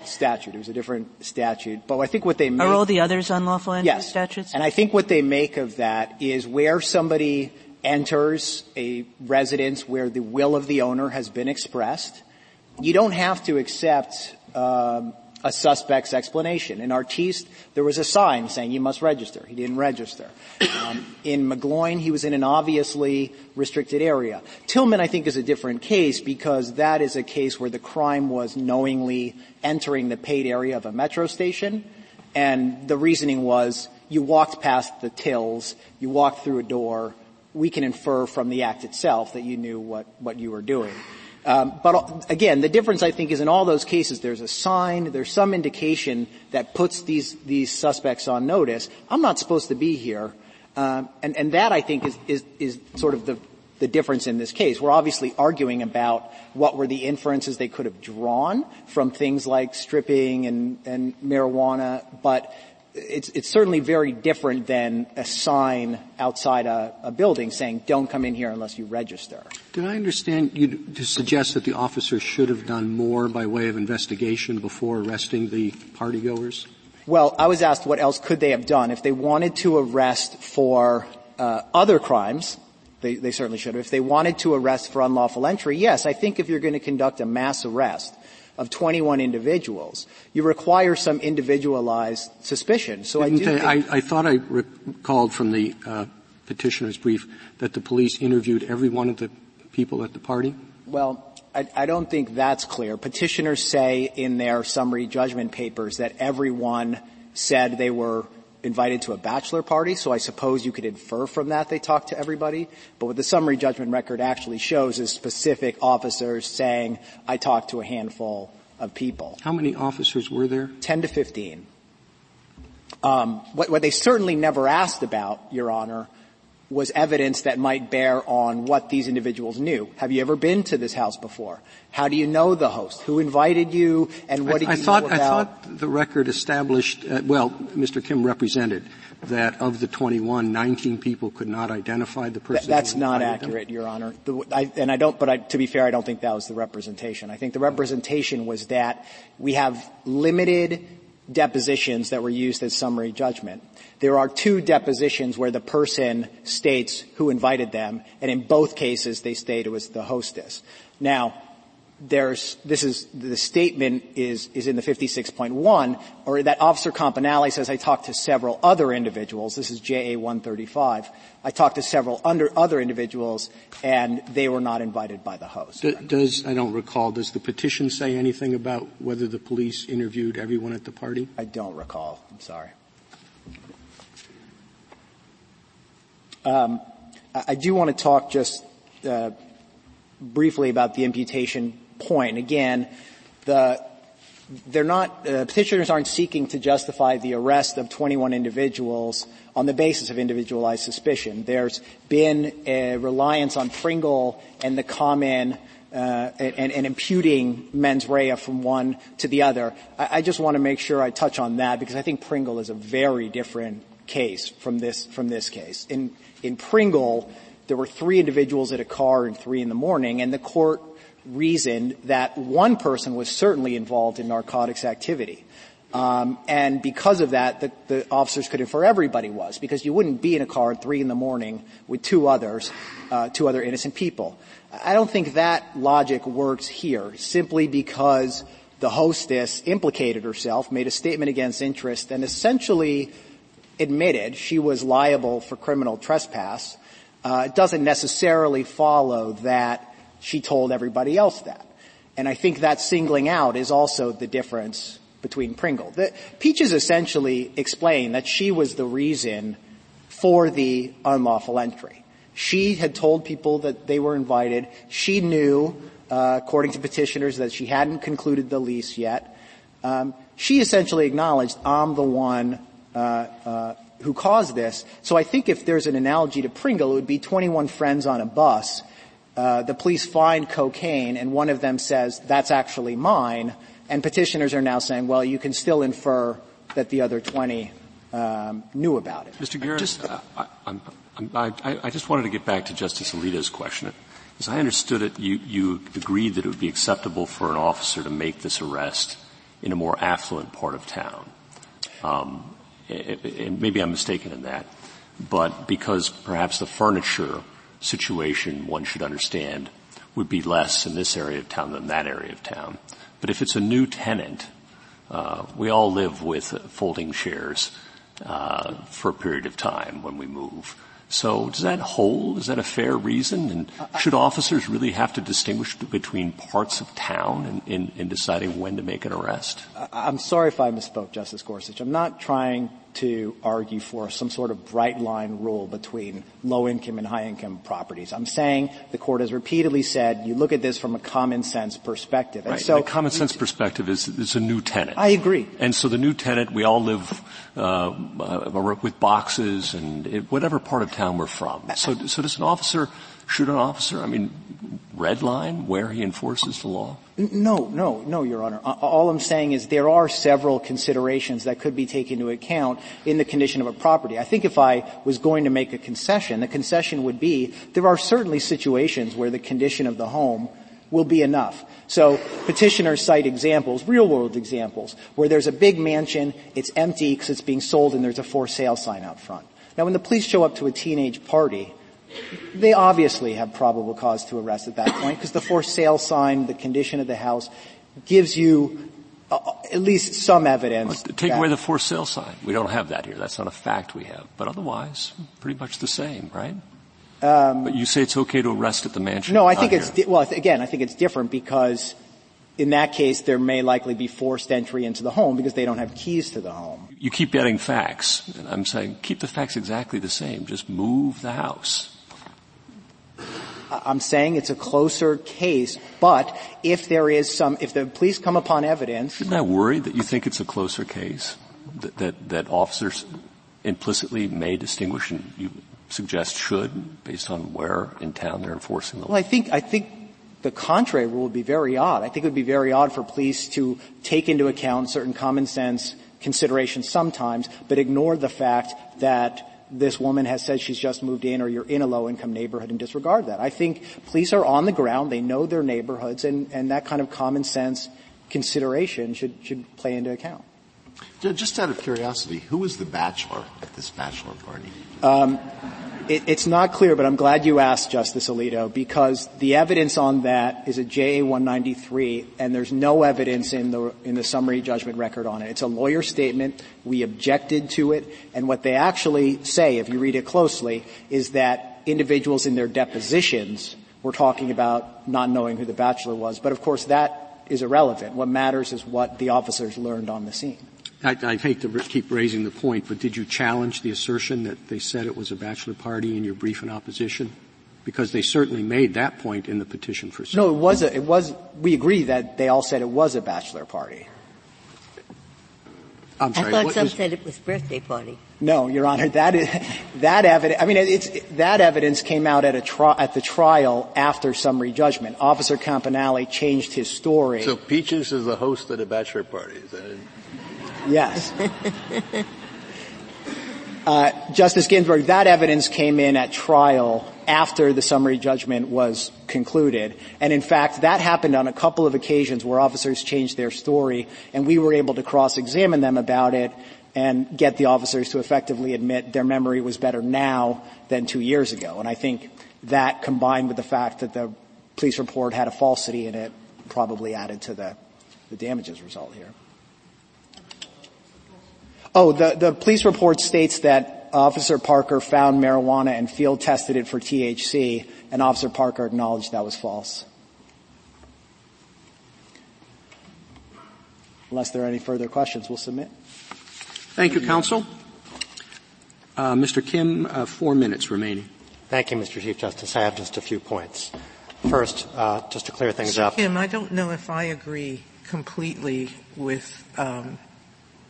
statute. It was a different statute. But I think what they make — Are all the others unlawful entry statutes? And I think what they make of that is where somebody enters a residence where the will of the owner has been expressed, you don't have to accept a suspect's explanation. In Artiste, there was a sign saying you must register. He didn't register. In McGloin, he was in an obviously restricted area. Tillman, I think, is a different case because that is a case where the crime was knowingly entering the paid area of a metro station, and the reasoning was you walked past the tills, you walked through a door. We can infer from the act itself that you knew what you were doing. But again, the difference, I think, is in all those cases, there's a sign, there's some indication that puts these suspects on notice. I'm not supposed to be here. And that, I think, is sort of the difference in this case. We're obviously arguing about what were the inferences they could have drawn from things like stripping and marijuana, but it's certainly very different than a sign outside a building saying, don't come in here unless you register. Did I understand you to suggest that the officer should have done more by way of investigation before arresting the partygoers? Well, I was asked what else could they have done. If they wanted to arrest for other crimes, they certainly should have. If they wanted to arrest for unlawful entry, yes, I think if you're going to conduct a mass arrest of 21 individuals, you require some individualized suspicion. So I thought I recalled from the petitioner's brief that the police interviewed every one of the people at the party. Well, I don't think that's clear. Petitioners say in their summary judgment papers that everyone said they were invited to a bachelor party, so I suppose you could infer from that they talked to everybody. But what the summary judgment record actually shows is specific officers saying, I talked to a handful of people. How many officers were there? 10 to 15. What they certainly never asked about, Your Honor, was evidence that might bear on what these individuals knew. Have you ever been to this house before? How do you know the host? Who invited you? And what did you know about? I thought the record established, Mr. Kim represented that of the 21, 19 people could not identify the person. That's not accurate, Your Honor. To be fair, I don't think that was the representation. I think the representation was that we have limited depositions that were used as summary judgment. There are two depositions where the person states who invited them, and in both cases they state it was the hostess. Now, the statement is in the 56.1, or that Officer Campanelli says, I talked to several other individuals. This is JA 135. I talked to several other individuals, and they were not invited by the host. Does the petition say anything about whether the police interviewed everyone at the party? I don't recall. I'm sorry. I do want to talk just briefly about the imputation point. Again, petitioners aren't seeking to justify the arrest of 21 individuals on the basis of individualized suspicion. There's been a reliance on Pringle and the common and imputing mens rea from one to the other. I just want to make sure I touch on that because I think Pringle is a very different case from this case. In Pringle, there were 3 individuals at a car at 3 a.m, and the court reasoned that one person was certainly involved in narcotics activity. And because of that, the officers could infer everybody was, because you wouldn't be in a car at 3 a.m. with 2 other innocent people. I don't think that logic works here, simply because the hostess implicated herself, made a statement against interest, and essentially admitted she was liable for criminal trespass. It doesn't necessarily follow that she told everybody else that. And I think that singling out is also the difference between Pringle. Peaches essentially explained that she was the reason for the unlawful entry. She had told people that they were invited. She knew, according to petitioners, that she hadn't concluded the lease yet. She essentially acknowledged, I'm the one who caused this. So I think if there's an analogy to Pringle, it would be 21 friends on a bus. The police find cocaine, and one of them says, that's actually mine. And petitioners are now saying, well, you can still infer that the other 20 knew about it. Mr. Garrett, I just wanted to get back to Justice Alito's question. As I understood it, you agreed that it would be acceptable for an officer to make this arrest in a more affluent part of town. And maybe I'm mistaken in that, but because perhaps the furniture situation, one should understand, would be less in this area of town than that area of town. But if it's a new tenant, we all live with folding chairs for a period of time when we move. So does that hold? Is that a fair reason? And should officers really have to distinguish between parts of town in deciding when to make an arrest? I'm sorry if I misspoke, Justice Gorsuch. I'm not trying to argue for some sort of bright-line rule between low-income and high-income properties. I'm saying the Court has repeatedly said you look at this from a common-sense perspective. And right. So the common-sense perspective is a new tenant. I agree. And so the new tenant, we all live with boxes and whatever part of town we're from. So does an officer redline where he enforces the law? No, Your Honor. All I'm saying is there are several considerations that could be taken into account in the condition of a property. I think if I was going to make a concession, the concession would be there are certainly situations where the condition of the home will be enough. So petitioners cite examples, real-world examples, where there's a big mansion, it's empty because it's being sold, and there's a for-sale sign out front. Now, when the police show up to a teenage party, they obviously have probable cause to arrest at that point because the for sale sign, the condition of the house, gives you at least some evidence. Take away the for sale sign. We don't have that here. That's not a fact we have. But otherwise, pretty much the same, right? But you say it's okay to arrest at the mansion? No, I think it's I think it's different because in that case, there may likely be forced entry into the home because they don't have keys to the home. You keep adding facts. And I'm saying keep the facts exactly the same. Just move the house. I'm saying it's a closer case, but if the police come upon evidence. Isn't that worried that you think it's a closer case, that officers implicitly may distinguish and you suggest should based on where in town they're enforcing the law? Well, I think the contrary rule would be very odd. I think it would be very odd for police to take into account certain common sense considerations sometimes, but ignore the fact that this woman has said she's just moved in or you're in a low-income neighborhood and disregard that. I think police are on the ground. They know their neighborhoods, and that kind of common-sense consideration should play into account. Just out of curiosity, who was the bachelor at this bachelor party? It's not clear, but I'm glad you asked, Justice Alito, because the evidence on that is at JA 193, and there's no evidence in the summary judgment record on it. It's a lawyer statement. We objected to it, and what they actually say, if you read it closely, is that individuals in their depositions were talking about not knowing who the bachelor was. But, of course, that is irrelevant. What matters is what the officers learned on the scene. I hate to keep raising the point, but did you challenge the assertion that they said it was a bachelor party in your brief in opposition? Because they certainly made that point in the petition for suit. No, we agree that they all said it was a bachelor party. I'm sorry. I thought some said it was birthday party. No, Your Honor, that evidence came out at the trial after summary judgment. Officer Campanelli changed his story. So Peaches is the host at a bachelor party, is that it? Yes. Justice Ginsburg, that evidence came in at trial after the summary judgment was concluded. And, in fact, that happened on a couple of occasions where officers changed their story, and we were able to cross-examine them about it and get the officers to effectively admit their memory was better now than 2 years ago. And I think that, combined with the fact that the police report had a falsity in it, probably added to the damages result here. Oh, the police report states that Officer Parker found marijuana and field tested it for THC, and Officer Parker acknowledged that was false. Unless there are any further questions, we'll submit. Thank you, counsel. Mr. Kim, 4 minutes remaining. Thank you, Mr. Chief Justice. I have just a few points. First, just to clear things up. Mr. Kim, I don't know if I agree completely with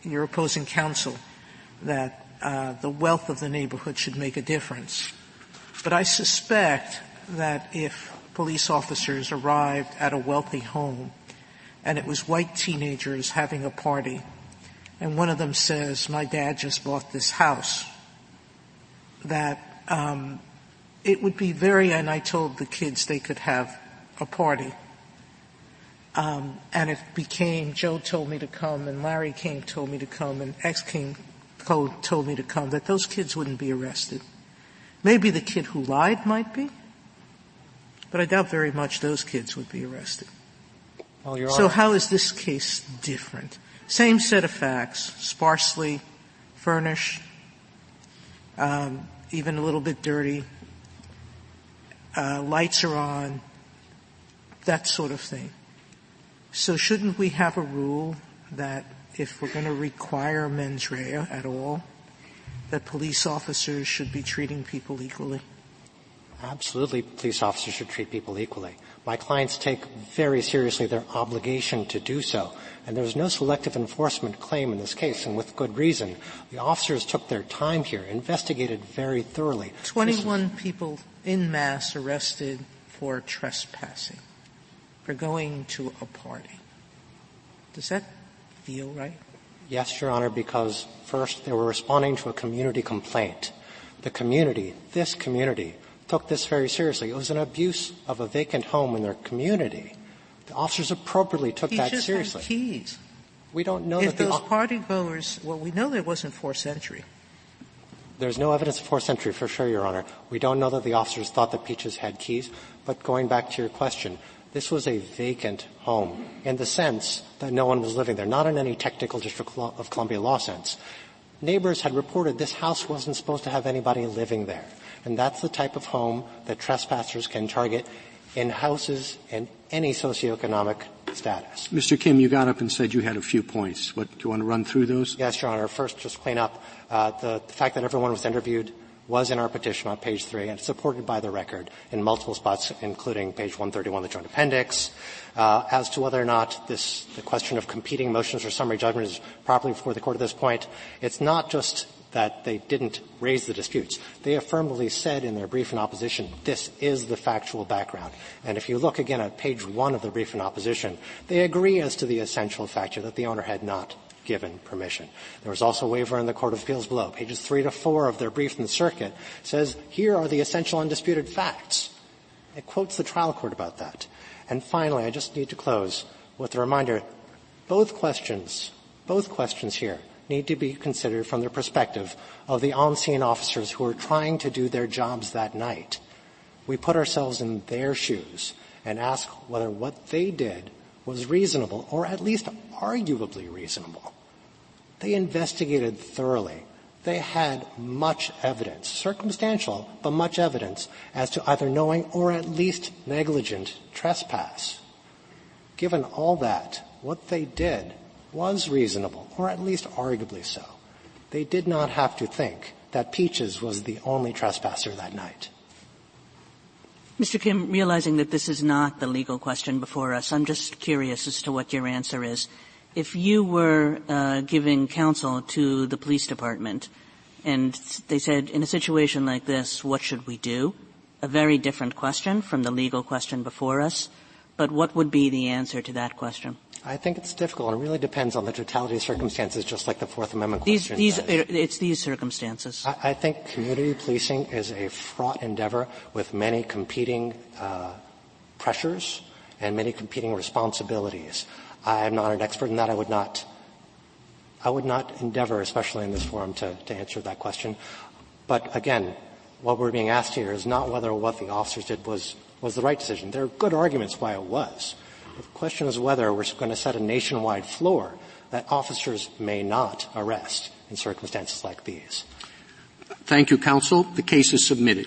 your opposing counsel that the wealth of the neighborhood should make a difference. But I suspect that if police officers arrived at a wealthy home and it was white teenagers having a party, and one of them says, "My dad just bought this house," that it would be very, and I told the kids they could have a party. And it became Joe told me to come and Larry King told me to come and X King told me to come, that those kids wouldn't be arrested. Maybe the kid who lied might be, but I doubt very much those kids would be arrested. Well, Your Honor. So how is this case different? Same set of facts, sparsely furnished, even a little bit dirty, lights are on, that sort of thing. So shouldn't we have a rule that if we're going to require mens rea at all, that police officers should be treating people equally? Absolutely, police officers should treat people equally. My clients take very seriously their obligation to do so, and there's no selective enforcement claim in this case, and with good reason. The officers took their time here, investigated very thoroughly. 21 people en masse arrested for trespassing. For going to a party. Does that feel right? Yes, Your Honor, because first they were responding to a community complaint. The community, this community, took this very seriously. It was an abuse of a vacant home in their community. The officers appropriately took that seriously. He just had keys. We don't know if that those party goers. Well, we know there wasn't forced entry. There's no evidence of forced entry for sure, Your Honor. We don't know that the officers thought that Peaches had keys. But going back to your question. This was a vacant home in the sense that no one was living there, not in any technical District of Columbia law sense. Neighbors had reported this house wasn't supposed to have anybody living there, and that's the type of home that trespassers can target in houses in any socioeconomic status. Mr. Kim, you got up and said you had a few points. Do you want to run through those? Yes, Your Honor. First, just clean up the fact that everyone was interviewed was in our petition on page 3 and supported by the record in multiple spots, including page 131 of the Joint Appendix. As to whether or not the question of competing motions for summary judgment is properly before the Court at this point, it's not just that they didn't raise the disputes. They affirmatively said in their brief in opposition, this is the factual background. And if you look again at page 1 of the brief in opposition, they agree as to the essential factor that the owner had not given permission. There was also a waiver in the Court of Appeals below. Pages 3 to 4 of their brief in the circuit says, here are the essential undisputed facts. It quotes the trial court about that. And finally, I just need to close with a reminder, both questions here need to be considered from the perspective of the on-scene officers who are trying to do their jobs that night. We put ourselves in their shoes and ask whether what they did was reasonable or at least arguably reasonable. They investigated thoroughly. They had much evidence, circumstantial, but much evidence as to either knowing or at least negligent trespass. Given all that, what they did was reasonable, or at least arguably so. They did not have to think that Peaches was the only trespasser that night. Mr. Kim, realizing that this is not the legal question before us, I'm just curious as to what your answer is. If you were giving counsel to the police department and they said, in a situation like this, what should we do? A very different question from the legal question before us. But what would be the answer to that question? I think it's difficult. It really depends on the totality of circumstances, just like the Fourth Amendment question. It's these circumstances. I think community policing is a fraught endeavor with many competing pressures and many competing responsibilities. I am not an expert in that. I would not endeavor, especially in this forum, to answer that question. But again, what we're being asked here is not whether what the officers did was the right decision. There are good arguments why it was. The question is whether we're going to set a nationwide floor that officers may not arrest in circumstances like these. Thank you, counsel. The case is submitted.